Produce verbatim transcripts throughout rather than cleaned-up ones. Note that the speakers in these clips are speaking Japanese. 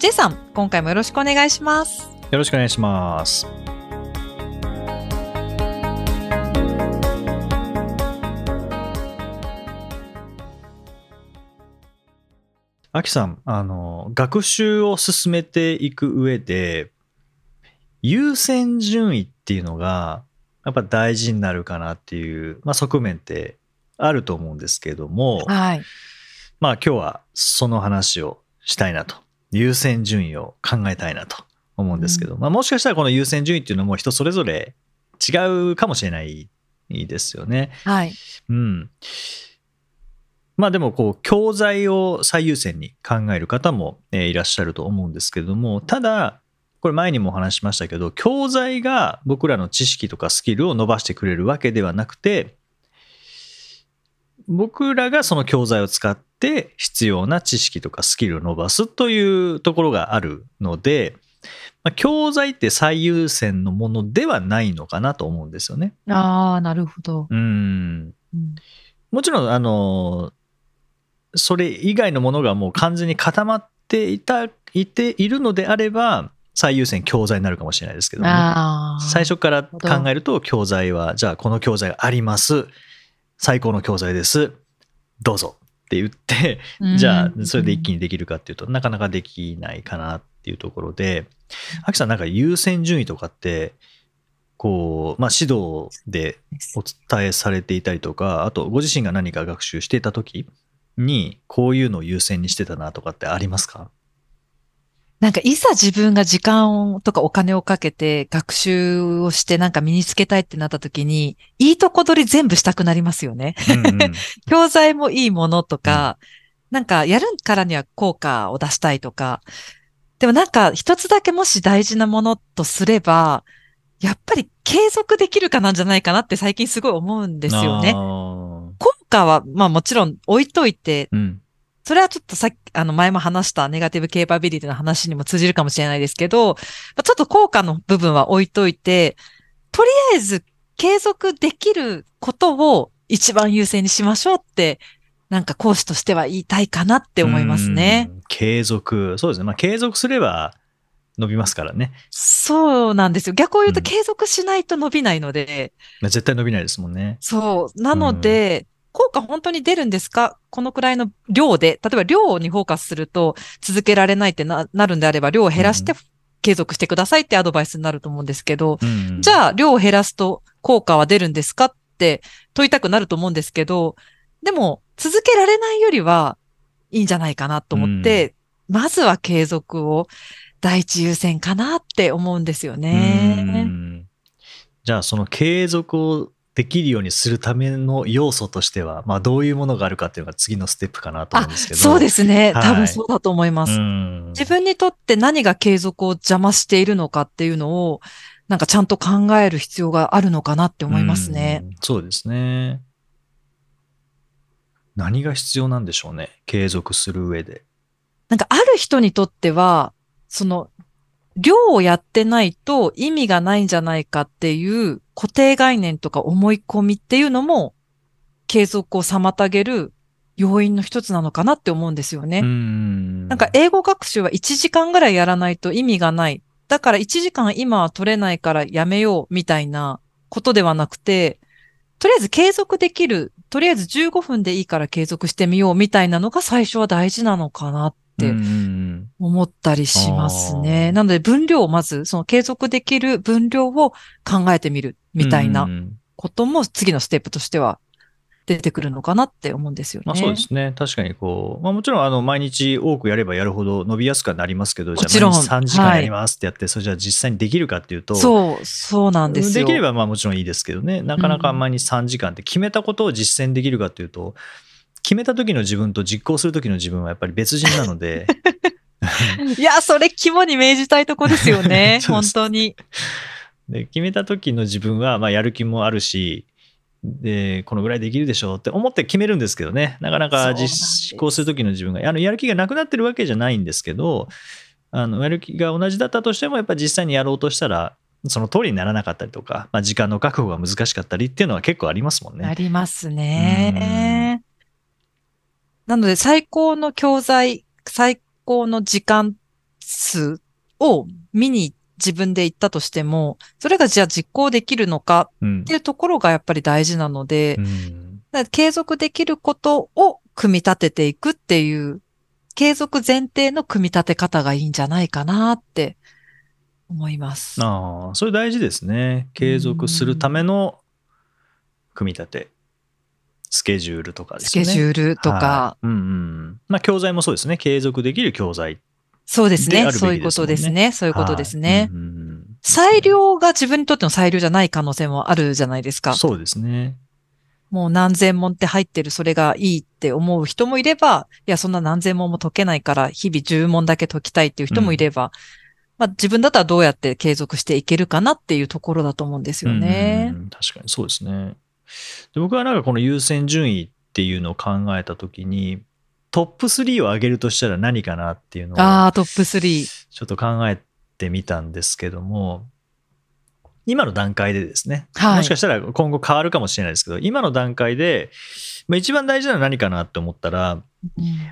J さん、今回もよろしくお願いします。よろしくお願いします。秋さん、あの学習を進めていく上で優先順位っていうのがやっぱ大事になるかなっていう、まあ、側面ってあると思うんですけども、はい、まあ、今日はその話をしたいなと、優先順位を考えたいなと思うんですけど、うんまあ、もしかしたらこの優先順位っていうのも人それぞれ違うかもしれないですよね。はい、うんまあ、でもこう教材を最優先に考える方もいらっしゃると思うんですけれども、ただこれ前にもお話しましたけど、教材が僕らの知識とかスキルを伸ばしてくれるわけではなくて、僕らがその教材を使って必要な知識とかスキルを伸ばすというところがあるので、教材って最優先のものではないのかなと思うんですよね。ああ、なるほど。うん、うん、もちろんあのそれ以外のものがもう完全に固まっていた、いているのであれば最優先教材になるかもしれないですけども、最初から考えると教材はじゃあこの教材があります、最高の教材です、どうぞって言ってじゃあそれで一気にできるかっていうと、なかなかできないかなっていうところで、秋さん、なんか優先順位とかってこう、まあ、指導でお伝えされていたりとか、あとご自身が何か学習していた時にこういうのを優先にしてたなとかってありますか？なんかいざ自分が時間とかお金をかけて学習をしてなんか身につけたいってなった時に、いいとこ取り全部したくなりますよね。うんうん、教材もいいものとか、うん、なんかやるからには効果を出したいとか。でもなんか一つだけもし大事なものとすれば、やっぱり継続できるかなんじゃないかなって最近すごい思うんですよね。効果は、まあもちろん置いといて、うん、それはちょっとさっき、あの前も話したネガティブケーパビリティの話にも通じるかもしれないですけど、ちょっと効果の部分は置いといて、とりあえず継続できることを一番優先にしましょうって、なんか講師としては言いたいかなって思いますね。継続、そうですね。まあ継続すれば伸びますからね。そうなんですよ。逆を言うと継続しないと伸びないので、うん、絶対伸びないですもんね。そうなので、うん、効果本当に出るんですか、このくらいの量で、例えば量にフォーカスすると続けられないって な, なるんであれば、量を減らして継続してくださいってアドバイスになると思うんですけど、うん、じゃあ量を減らすと効果は出るんですかって問いたくなると思うんですけど、でも続けられないよりはいいんじゃないかなと思って、うん、まずは継続を第一優先かなって思うんですよね。うん。じゃあその継続をできるようにするための要素としては、まあ、どういうものがあるかっていうのが次のステップかなと思うんですけど。あ、そうですね、はい、多分そうだと思います。自分にとって何が継続を邪魔しているのかっていうのをなんかちゃんと考える必要があるのかなって思いますね。うん、そうですね。何が必要なんでしょうね、継続する上で。なんかある人にとってはその量をやってないと意味がないんじゃないかっていう固定概念とか思い込みっていうのも継続を妨げる要因の一つなのかなって思うんですよね。うん、なんか英語学習はいちじかんぐらいやらないと意味がない、だからいちじかん今は取れないからやめようみたいなことではなくて、とりあえず継続できる、とりあえずじゅうごふんでいいから継続してみようみたいなのが最初は大事なのかなって思ったりしますね。なので分量をまず、その継続できる分量を考えてみるみたいなことも次のステップとしては出てくるのかなって思うんですよね。まあ、そうですね。確かにこう、まあ、もちろんあの毎日多くやればやるほど伸びやすくはなりますけど、じゃあ毎日さんじかんやりますってやって、はい、それじゃあ実際にできるかっていうと、そう、そうなんですよ。できればまあもちろんいいですけどね、なかなか毎日さんじかんって決めたことを実践できるかっていうと、うん、決めた時の自分と実行する時の自分はやっぱり別人なのでいや、それ肝に銘じたいとこですよね。本当に。で、決めた時の自分は、まあ、やる気もあるし、で、このぐらいできるでしょうって思って決めるんですけどね。なかなか実行する時の自分が、あの、やる気がなくなってるわけじゃないんですけど、あの、やる気が同じだったとしても、やっぱり実際にやろうとしたら、その通りにならなかったりとか、まあ、時間の確保が難しかったりっていうのは結構ありますもんね。ありますね。なので、最高の教材、最高の時間数を見に自分で行ったとしても、それがじゃあ実行できるのかっていうところがやっぱり大事なので、うん、だから継続できることを組み立てていくっていう、継続前提の組み立て方がいいんじゃないかなって思います。ああ、それ大事ですね。継続するための組み立て、スケジュールとかですね。スケジュールとか、うんうん。まあ教材もそうですね。継続できる教材。そうですね。そういうことですね。そういうことですね。うんうん、裁量が自分にとっての裁量じゃない可能性もあるじゃないですか。そうですね。もう何千問って入ってる、それがいいって思う人もいれば、いや、そんな何千問も解けないから、日々じゅう問だけ解きたいっていう人もいれば。うん、まあ、自分だったらどうやって継続していけるかなっていうところだと思うんですよね。うんうん、確かにそうですね。で、僕はなんかこの優先順位っていうのを考えたときに、トップスリーを上げるとしたら何かなっていうのを、あー、トップスリー。ちょっと考えてみたんですけども、今の段階でですね、はい、もしかしたら今後変わるかもしれないですけど、今の段階で、まあ、一番大事なのは何かなって思ったら、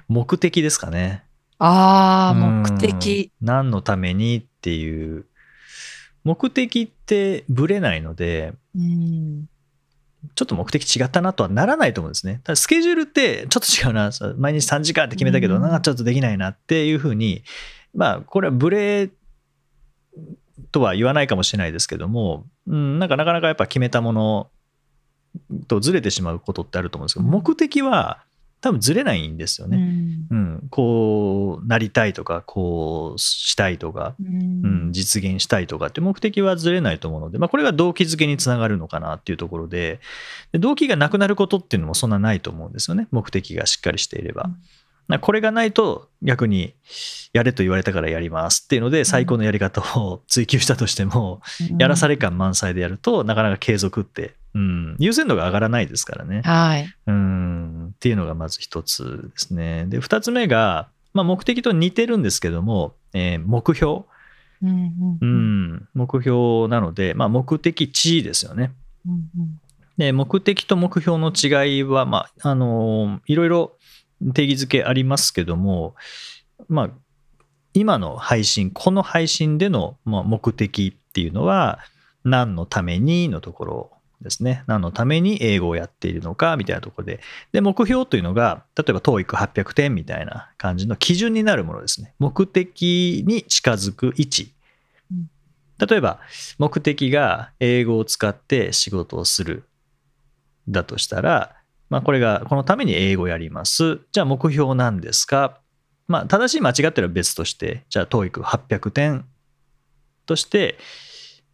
目的ですかね。あー、目的。何のためにっていう、目的ってぶれないので、うん、ちょっと目的違ったなとはならないと思うんですね。ただスケジュールってちょっと違うな、毎日さんじかんって決めたけど、うん、なんかちょっとできないなっていうふうに、まあこれはぶれとは言わないかもしれないですけども、うん、なんかなかなかやっぱ決めたものとずれてしまうことってあると思うんですけど、目的は多分ずれないんですよね。うんうん、こうなりたいとか、こうしたいとか、うんうん、実現したいとかって目的はずれないと思うので、まあ、これが動機づけにつながるのかなっていうところで、で、動機がなくなることっていうのもそんなないと思うんですよね。目的がしっかりしていれば、うん、なんかこれがないと逆にやれと言われたからやりますっていうので最高のやり方を追求したとしても、うん、やらされ感満載でやるとなかなか継続って、うん、優先度が上がらないですからね。はい、うんっていうのがまず一つですね。で、二つ目が、まあ、目的と似てるんですけども、えー、目標、うんうんうん、目標なので、まあ、目的地ですよね。うんうん、で、目的と目標の違いは、まあ、あのいろいろ定義づけありますけども、まあ、今の配信、この配信での目的っていうのは何のためにのところですね。何のために英語をやっているのかみたいなところで、で、目標というのが例えば トーイックはっぴゃく 点みたいな感じの基準になるものですね。目的に近づく位置、例えば目的が英語を使って仕事をするだとしたら、まあ、これがこのために英語をやります。じゃあ目標なんですか、まあ、正しい間違ってるは別として、じゃあ トーイックはっぴゃく 点として、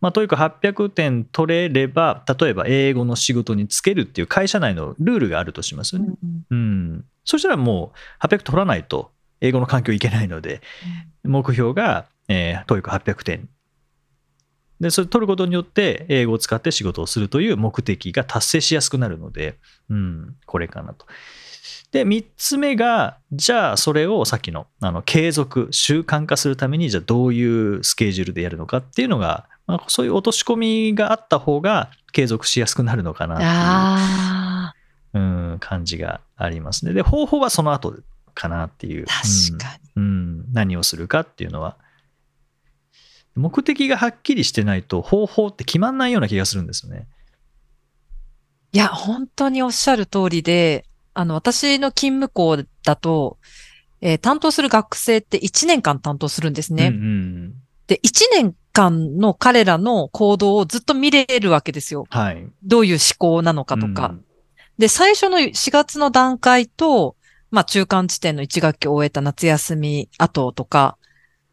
まあ、トーイックはっぴゃく 点取れれば、例えば英語の仕事につけるっていう会社内のルールがあるとしますよね。うんうん、そしたらもうはっぴゃく取らないと英語の環境いけないので、目標が、えー、トーイックはっぴゃく 点で、それ取ることによって英語を使って仕事をするという目的が達成しやすくなるので、うん、これかなと。で、みっつめが、じゃあそれをさっき の, あの継続習慣化するために、じゃあどういうスケジュールでやるのかっていうのが、まあ、そういう落とし込みがあった方が継続しやすくなるのかなっていう、あ、うん、感じがありますね。で、方法はその後かなっていう。確かに、うんうん、何をするかっていうのは。目的がはっきりしてないと方法って決まんないような気がするんですよね。いや、本当におっしゃる通りで、あの、私の勤務校だと、えー、担当する学生っていちねんかん担当するんですね。うんうん、で、いちねんかんの彼らの行動をずっと見れるわけですよ。はい、どういう思考なのかとか。うん、で、最初のしがつの段階と、まあ、中間地点のいち学期を終えた夏休み後とか、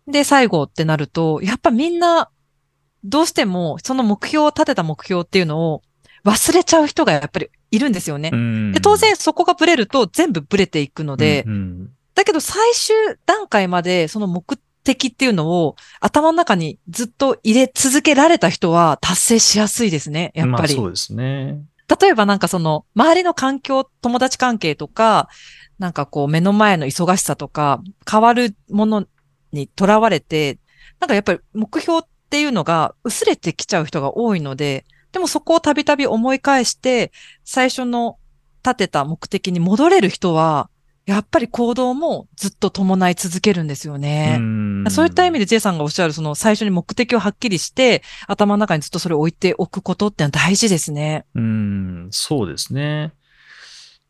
で、最後ってなると、やっぱみんな、どうしても、その目標を立てた目標っていうのを忘れちゃう人がやっぱりいるんですよね。で、当然そこがブレると全部ブレていくので、うんうん、だけど最終段階までその目的っていうのを頭の中にずっと入れ続けられた人は達成しやすいですね、やっぱり。まあそうですね。例えばなんかその周りの環境、友達関係とか、なんかこう目の前の忙しさとか変わるものにとらわれて、なんかやっぱり目標っていうのが薄れてきちゃう人が多いので、でもそこをたびたび思い返して最初の立てた目的に戻れる人はやっぱり行動もずっと伴い続けるんですよね。うん、そういった意味で J さんがおっしゃるその最初に目的をはっきりして頭の中にずっとそれを置いておくことってのは大事ですね。うん、そうですね。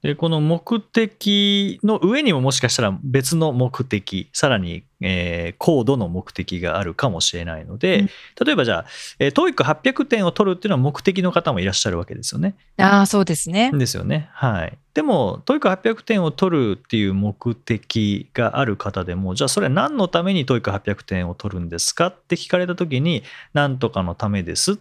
でこの目的の上にももしかしたら別の目的、さらに、えー、高度の目的があるかもしれないので、うん、例えばじゃあ、えー、トーイックはっぴゃくてんを取るっていうのは目的の方もいらっしゃるわけですよね。ああ、そうですね。ですよね。はい。でも トーイックはっぴゃくてんを取るっていう目的がある方でも、じゃあそれは何のために トーイックはっぴゃくてんを取るんですかって聞かれた時に、何とかのためですっ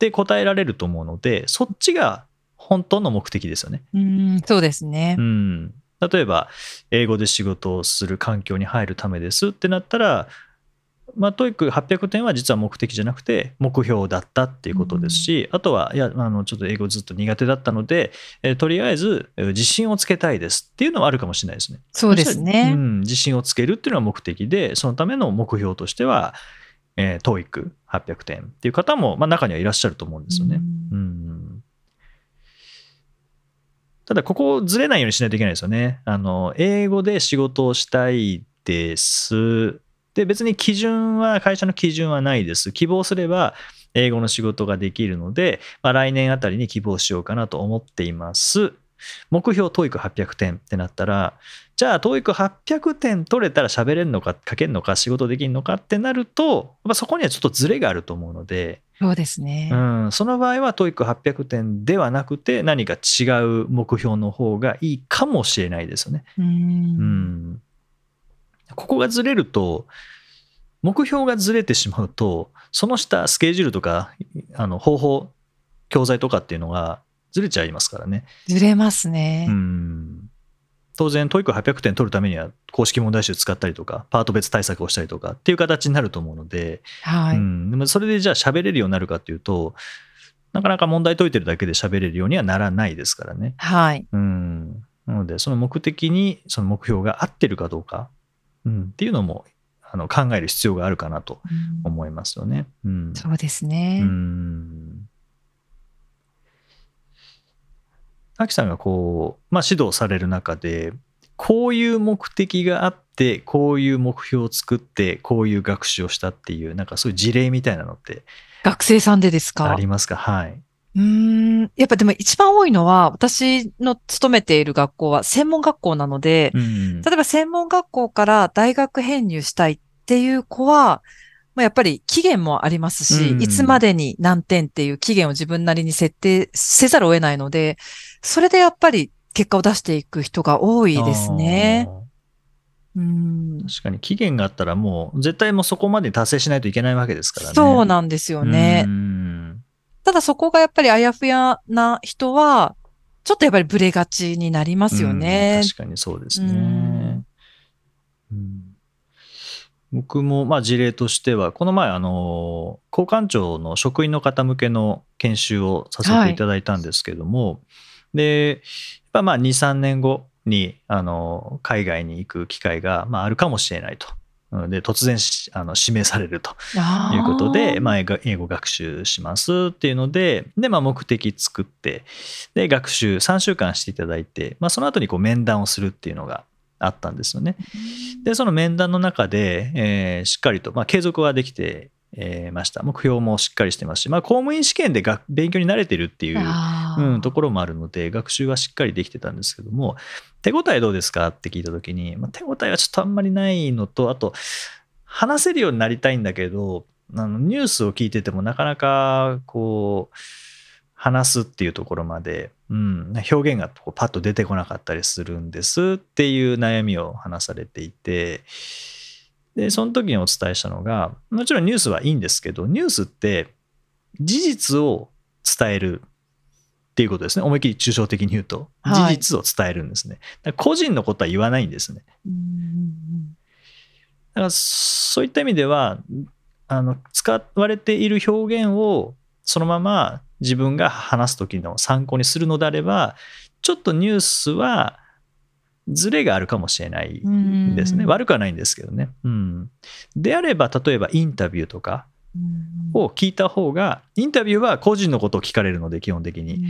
て答えられると思うので、そっちが本当の目的ですよね。うん、そうですね。うん、例えば英語で仕事をする環境に入るためですってなったら、まあ、トーイックはっぴゃくてんは実は目的じゃなくて目標だったっていうことですし、うん、あとはいやあのちょっと英語ずっと苦手だったので、えー、とりあえず自信をつけたいですっていうのはあるかもしれないですね。そうですね。うん、自信をつけるっていうのは目的で、そのための目標としては、えー、トーイックはっぴゃくてんっていう方も、まあ、中にはいらっしゃると思うんですよね。うん、うん、ただここずれないようにしないといけないですよね。あの英語で仕事をしたいです。で別に基準は会社の基準はないです。希望すれば英語の仕事ができるので、まあ、来年あたりに希望しようかなと思っています。目標トーイックはっぴゃくてんってなったら、じゃあトーイックはっぴゃくてん取れたら喋れるのか書けるのか仕事できるのかってなると、まあ、そこにはちょっとずれがあると思うので。そうですね。うん、その場合はトーイックはっぴゃくてんではなくて何か違う目標の方がいいかもしれないですよね。うーん、うん、ここがずれると、目標がずれてしまうと、その下スケジュールとかあの方法教材とかっていうのがずれちゃいますからね。ずれますね。うん、当然トーイックはっぴゃくてん取るためには公式問題集使ったりとかパート別対策をしたりとかっていう形になると思うので、はい、うん、でもそれでじゃあ喋れるようになるかっていうと、なかなか問題解いてるだけで喋れるようにはならないですからね。はい、うん、なのでその目的にその目標が合ってるかどうか、うん、っていうのもあの考える必要があるかなと思いますよね。うんうん、そうですね。うん、秋さんがこう、まあ、指導される中でこういう目的があってこういう目標を作ってこういう学習をしたっていう、なんかそういう事例みたいなのって学生さんでですか？ありますか？はい。うーん、やっぱでも一番多いのは、私の勤めている学校は専門学校なので、うん、例えば専門学校から大学編入したいっていう子はまあ、やっぱり期限もありますし、うん、いつまでに何点っていう期限を自分なりに設定せざるを得ないので、それでやっぱり結果を出していく人が多いですね。うん、確かに期限があったらもう絶対もうそこまで達成しないといけないわけですからね。そうなんですよね。うん、ただそこがやっぱりあやふやな人はちょっとやっぱりブレがちになりますよね。確かにそうですね。うん、僕もまあ事例としては、この前あの交換庁の職員の方向けの研修をさせていただいたんですけども、はい、でやっぱまあにさんねんごにあの海外に行く機会がま あ, あるかもしれないと。で突然あの指名されるということで、まあ、英語学習しますっていうので、で、まあ、目的作って、で学習さんしゅうかんしていただいて、まあ、その後にこう面談をするっていうのがあったんですよね。でその面談の中で、えー、しっかりと、まあ、継続はできて、えー、ました。目標もしっかりしてますし、まあ、公務員試験でが勉強に慣れてるっていう、うん、ところもあるので学習はしっかりできてたんですけども、手応えどうですかって聞いた時に、まあ、手応えはちょっとあんまりないのと、あと話せるようになりたいんだけど、あのニュースを聞いててもなかなかこう話すっていうところまで、うん、表現がこうパッと出てこなかったりするんですっていう悩みを話されていて、でその時にお伝えしたのが、もちろんニュースはいいんですけど、ニュースって事実を伝えるっていうことですね。思いっきり抽象的に言うと事実を伝えるんですね、はい、だから個人のことは言わないんですね。うだからそういった意味ではあの使われている表現をそのまま自分が話す時の参考にするのであれば、ちょっとニュースはズレがあるかもしれないですね。悪くはないんですけどね、うん、であれば例えばインタビューとかを聞いた方が、インタビューは個人のことを聞かれるので基本的に、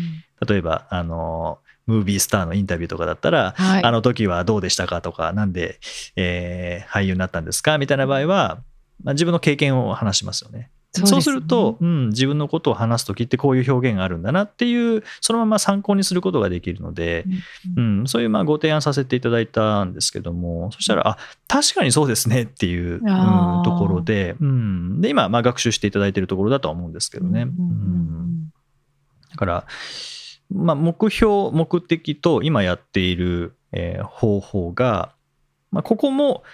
例えばあのムービースターのインタビューとかだったら、はい、あの時はどうでしたかとか、なんで、えー、俳優になったんですかみたいな場合は、まあ、自分の経験を話しますよね。そうですね。そうすると、うん、自分のことを話す時ってこういう表現があるんだなっていう、そのまま参考にすることができるので、うんうん、そういうまあご提案させていただいたんですけども、そしたらあ確かにそうですねっていう、うん、ところ で,、うん、で今まあ学習していただいているところだとは思うんですけどね、うんうん、だから、まあ、目標目的と今やっている、えー、方法が、まあ、ここも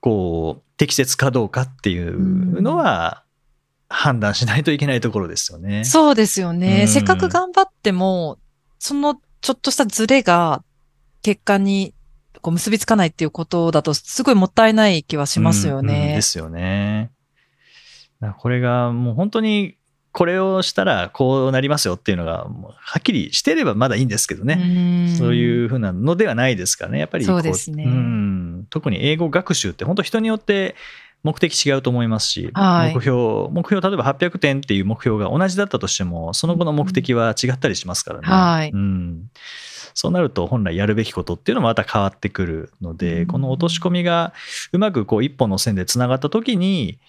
こう適切かどうかっていうのは判断しないといけないところですよね。うん、そうですよね、うん。せっかく頑張ってもそのちょっとしたズレが結果にこう結びつかないっていうことだとすごいもったいない気はしますよね。うんうん、ですよね。これがもう本当にこれをしたらこうなりますよっていうのがはっきりしてればまだいいんですけどね、うん、そういうふうなのではないですからね、やっぱりこう、そうですね、うん、特に英語学習って本当人によって目的違うと思いますし、はい、目標目標例えばはっぴゃくてんっていう目標が同じだったとしてもその後の目的は違ったりしますからね、うんはいうん、そうなると本来やるべきことっていうのもまた変わってくるので、うん、この落とし込みがうまくこう一本の線でつながった時に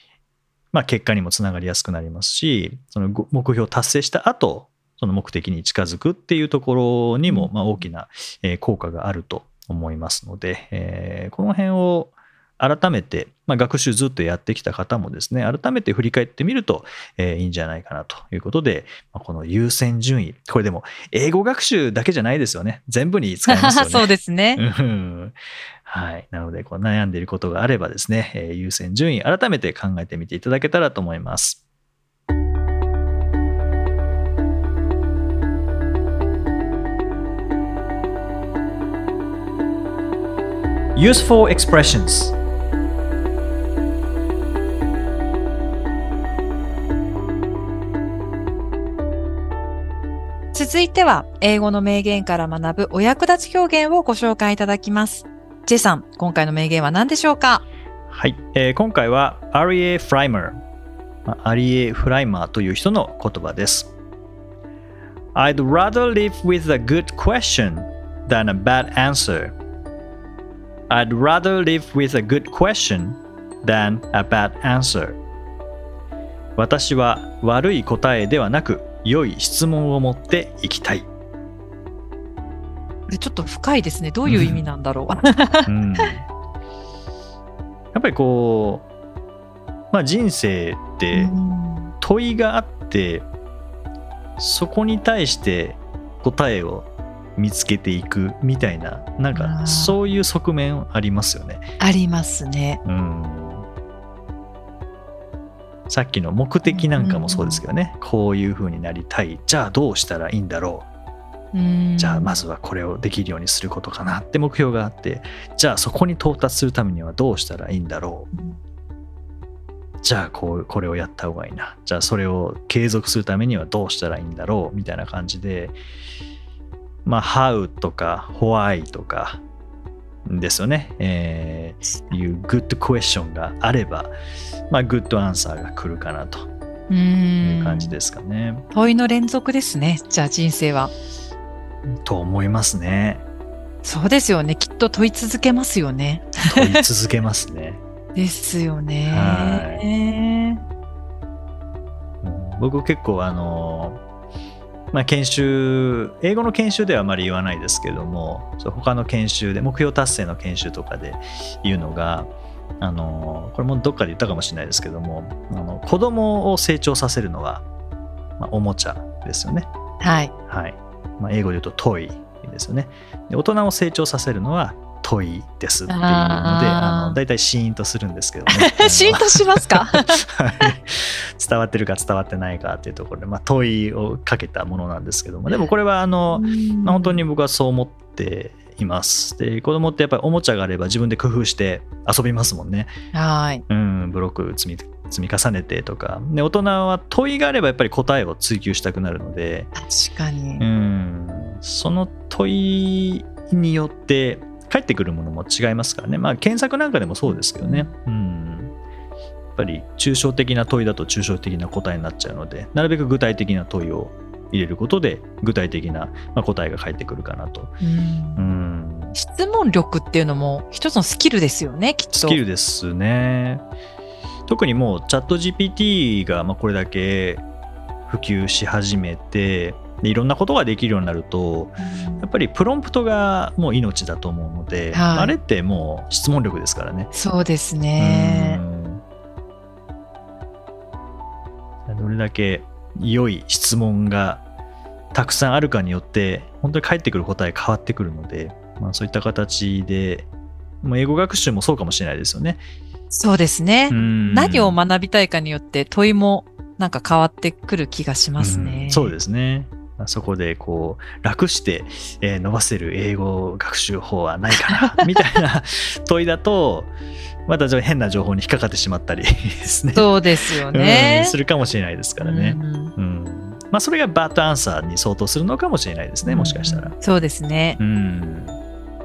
まあ、結果にもつながりやすくなりますし、その目標を達成した後その目的に近づくっていうところにもまあ大きな効果があると思いますので、えー、この辺を改めて、まあ、学習ずっとやってきた方もですね、改めて振り返ってみると、えー、いいんじゃないかなということで、まあ、この優先順位、これでも英語学習だけじゃないですよね、全部に使えますよねそうですねはい、なのでこう悩んでいることがあればですね、えー、優先順位改めて考えてみていただけたらと思います。Useful expressions。 続いては英語の名言から学ぶお役立ち表現をご紹介いただきます。J さん、今回の名言は何でしょうか？はい、えー、今回はアリエ・フライマー、アリエ・フライマーという人の言葉です。I'd rather live with a good question than a bad answer. I'd rather live with a good question than a bad answer. 私は悪い答えではなく良い質問を持っていきたい。ちょっと深いですね。どういう意味なんだろう、うんうん、やっぱりこう、まあ、人生って問いがあって、うん、そこに対して答えを見つけていくみたいな、なんかそういう側面ありますよね。ありますね、うん、さっきの目的なんかもそうですけどね、うん、こういう風になりたい、じゃあどうしたらいいんだろう、じゃあまずはこれをできるようにすることかなって目標があって、じゃあそこに到達するためにはどうしたらいいんだろう、じゃあこうこれをやった方がいいな、じゃあそれを継続するためにはどうしたらいいんだろうみたいな感じで、まあ How とか Why とかですよね、えー、いう Good Question があれば、まあ Good Answer が来るかなという感じですかね。問いの連続ですね、じゃあ人生はと思いますね。そうですよね、きっと問い続けますよね問い続けますねですよね。はい、僕結構あの、まあ、研修、英語の研修ではあまり言わないですけども、他の研修で目標達成の研修とかで言うのが、あのこれもどっかで言ったかもしれないですけども、あの子供を成長させるのは、まあ、おもちゃですよね。はい、はい、まあ、英語で言うとトイですよね。で、大人を成長させるのはトイですっていうので、ああのだいたいシーンとするんですけどねシーンとしますか、はい、伝わってるか伝わってないかっていうところで、まあ、トイをかけたものなんですけども、でもこれはあの、まあ、本当に僕はそう思っています。で、子供ってやっぱりおもちゃがあれば自分で工夫して遊びますもんね。はい。うん、ブロック積み、積み重ねてとか。で、大人は問いがあればやっぱり答えを追求したくなるので。確かに。うん、その問いによって返ってくるものも違いますからね。まあ検索なんかでもそうですけどね。うん。やっぱり抽象的な問いだと抽象的な答えになっちゃうので、なるべく具体的な問いを入れることで具体的な答えが返ってくるかなと。うん、うん、質問力っていうのも一つのスキルですよね、きっと。スキルですね。特にもうチャット ジーピーティー がこれだけ普及し始めて、でいろんなことができるようになると、うん、やっぱりプロンプトがもう命だと思うので、はい、あれってもう質問力ですからね。そうですね。どれだけ良い質問がたくさんあるかによって本当に返ってくる答え変わってくるので、まあ、そういった形で英語学習もそうかもしれないですよね。そうですね。何を学びたいかによって問いもなんか変わってくる気がしますね。うん、そうですね。そこでこう楽して伸ばせる英語学習法はないかなみたいな問いだとまた変な情報に引っかかってしまったりですね。そうですよね。うん、するかもしれないですからね。うんうん、まあそれがバッドアンサーに相当するのかもしれないですね。もしかしたら。うん、そうですね。うん。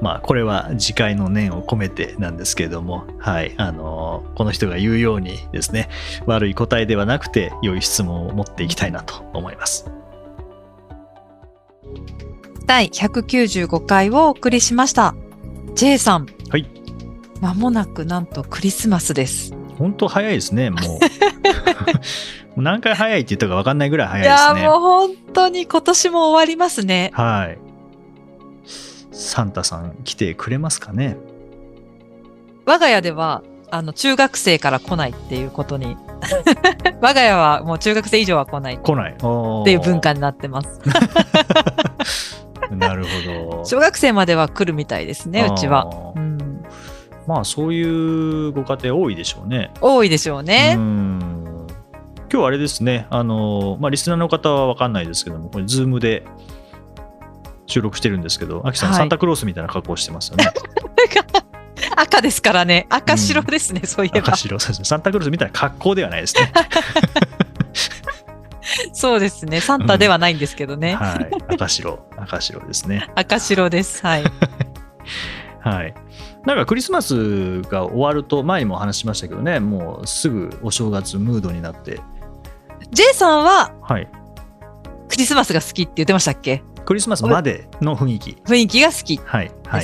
まあこれは次回の念を込めてなんですけれども、はい、あのこの人が言うようにですね、悪い答えではなくて良い質問を持っていきたいなと思います。だいひゃくきゅうじゅうごかいをお送りしました。 J さん、はい、間もなくなんとクリスマスです。本当早いですね。もう何回早いって言ったか分かんないぐらい早いですね。いやもう本当に今年も終わりますね。はい。サンタさん来てくれますかね。我が家ではあの中学生から来ないっていうことに我が家はもう中学生以上は来ない来ないっていう文化になってますなるほど。小学生までは来るみたいですね、うちは。うん、まあそういうご家庭多いでしょうね。多いでしょうね。うん、今日あれですね、あの、まあ、リスナーの方は分かんないですけども、これ Zoom で収録してるんですけど、秋さん、はい、サンタクロースみたいな格好してますよね赤ですからね。赤白ですね、うん、そういえば赤白ですね。サンタクロースみたいな格好ではないですねそうですね、サンタではないんですけどね、うん、はい、赤白赤白ですね。赤白です、はいはい、なんかクリスマスが終わると、前にも話しましたけどね、もうすぐお正月ムードになって。 J さんは、はい、クリスマスが好きって言ってましたっけ。クリスマスまでの雰囲気雰囲気が好きで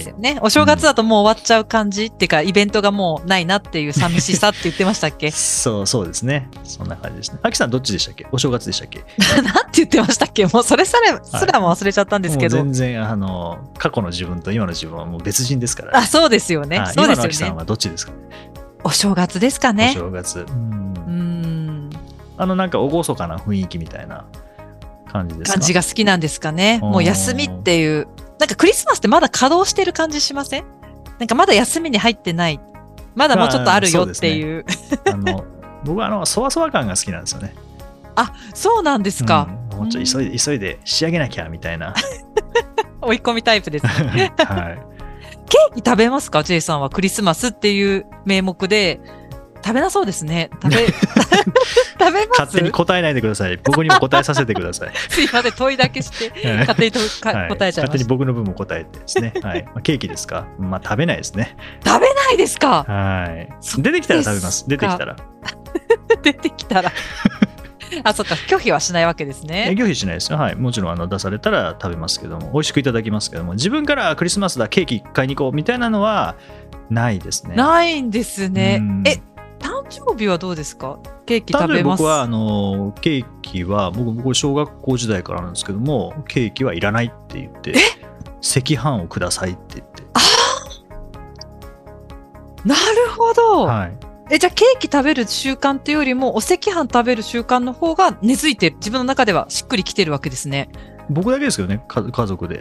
すよね、はいはい、お正月だともう終わっちゃう感じ、うん、っていうかイベントがもうないなっていう寂しさって言ってましたっけそうそうですね、そんな感じですね。秋さんどっちでしたっけ、お正月でしたっけなんて言ってましたっけ、もうそれすら、すらも忘れちゃったんですけど、はい、もう全然あの過去の自分と今の自分はもう別人ですから、ね、あ、そうですよね、はい、そうですよね。今の秋さんはどっちですかね。お正月ですかね。お正月、うん、うーん、あのなんか厳かな雰囲気みたいな感じですか。感じが好きなんですかね。もう休みっていう、なんかクリスマスってまだ稼働してる感じしません？なんかまだ休みに入ってない、まだもうちょっとあるよっていう、まあそうですね、あの僕はあのそわそわ感が好きなんですよねあ、そうなんですか、うん、もうちょっと急いで、うん、急いで仕上げなきゃみたいな追い込みタイプですね、はい、ケーキ食べますか J さんは。クリスマスっていう名目で食べなそうですね。食べ食べます。勝手に答えないでください。僕にも答えさせてください。すいません、問いだけして勝手にと、はい、答えちゃいました。勝手に僕の分も答えてですね。はい。まあ、ケーキですか。まあ食べないですね。食べないですか。はい。出てきたら食べます。出てきたら。出てきたら。あ、そっか、拒否はしないわけですね。拒否しないですよ。はい。もちろんあの出されたら食べますけども、美味しくいただきますけども、自分からクリスマスだケーキ買いに行こうみたいなのはないですね。ないんですね。え、誕生日はどうですか。ケーキ食べます。僕はあのケーキは僕僕小学校時代からなんですけども、ケーキはいらないって言って赤飯をくださいって言って。ああ、なるほど、はい、え、じゃあケーキ食べる習慣っていうよりもお赤飯食べる習慣の方が根付いて自分の中ではしっくりきてるわけですね。僕だけですけどね、家族で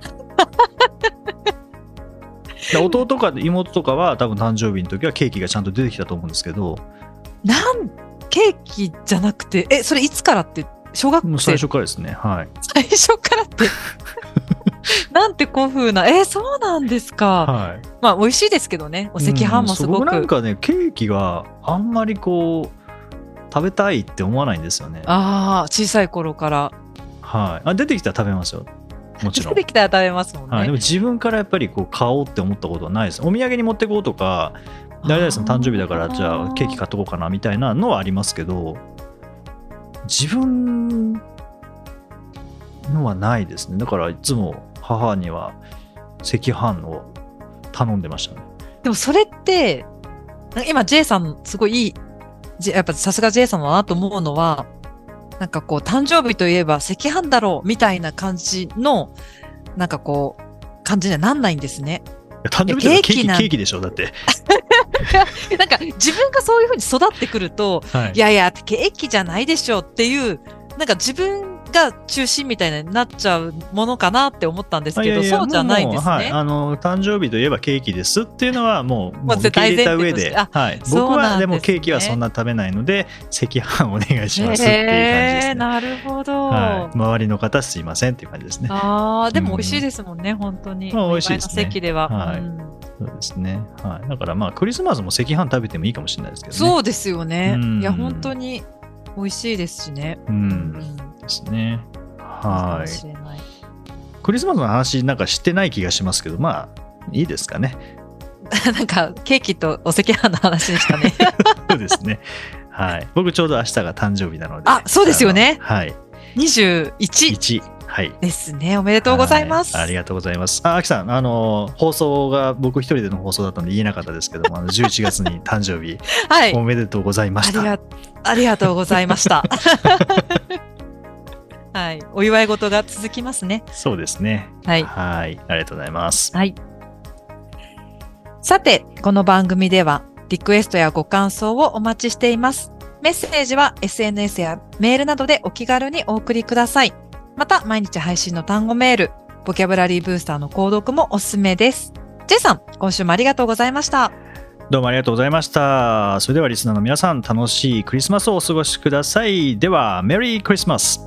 弟とか妹とかは多分誕生日の時はケーキがちゃんと出てきたと思うんですけど、なんケーキじゃなくて、え、それいつからって。小学生、もう最初からですね、はい、最初からってなんて古風な。えー、そうなんですか。はい、まあ美味しいですけどね。お赤飯もすごく、うん、なんかね、ケーキがあんまりこう食べたいって思わないんですよね。ああ、小さい頃から。はい。あ、出てきたら食べますよ。もちろん。出てきたら食べますもんね。はい、でも自分からやっぱりこう買おうって思ったことはないです。お土産に持ってこうとか、誰々さん誕生日だからじゃあケーキ買っとこうかなみたいなのはありますけど、自分のはないですね。だからいつも母には赤飯を頼んでましたね。でもそれって今 J さんすごいいい、やっぱさすが J さんだなと思うのは、なんかこう誕生日といえば赤飯だろうみたいな感じの、なんかこう感じにはなんないんですね。誕生日ケーキ、ケーキでしょだって。なんか自分がそういうふうに育ってくると、はい、いやいやケーキじゃないでしょっていう、なんか自分が中心みたいになっちゃうものかなって思ったんですけど、いやいやそうじゃないんですね。はい、あの誕生日といえばケーキですっていうのはもう、もう受け入れた上で、はい、僕はでもケーキはそんな食べないので赤飯お願いしますっていう感じですね。なるほど、はい、周りの方すいませんっていう感じですね。ああ、でも美味しいですもんね、うん、本当に。まあ美味しいですね。席では、はい、うんそうですね。はい、だからまあクリスマスも赤飯食べてもいいかもしれないですけどね。そうですよね。いや本当に美味しいですしね。うんですね。はい。そうかもしれない。クリスマスの話なんかしてない気がしますけど、まあいいですかね。なんかケーキとお赤飯の話でしたね。そうですね。はい。僕ちょうど明日が誕生日なので。あ、そうですよね。はい。にじゅういち。はい、ですね。おめでとうございます。はい、ありがとうございます。あ、秋さん、あの放送が僕一人での放送だったので言えなかったですけども、あのじゅういちがつに誕生日、はい、おめでとうございました。ありが、ありがとうございました。はい、お祝い事が続きますね。そうですね。はい、はい、ありがとうございます。はい。さて、この番組ではリクエストやご感想をお待ちしています。メッセージは エスエヌエス やメールなどでお気軽にお送りください。また、毎日配信の単語メール、ボキャブラリーブースターの購読もおすすめです。J さん、今週もありがとうございました。どうもありがとうございました。それではリスナーの皆さん、楽しいクリスマスをお過ごしください。では、メリークリスマス。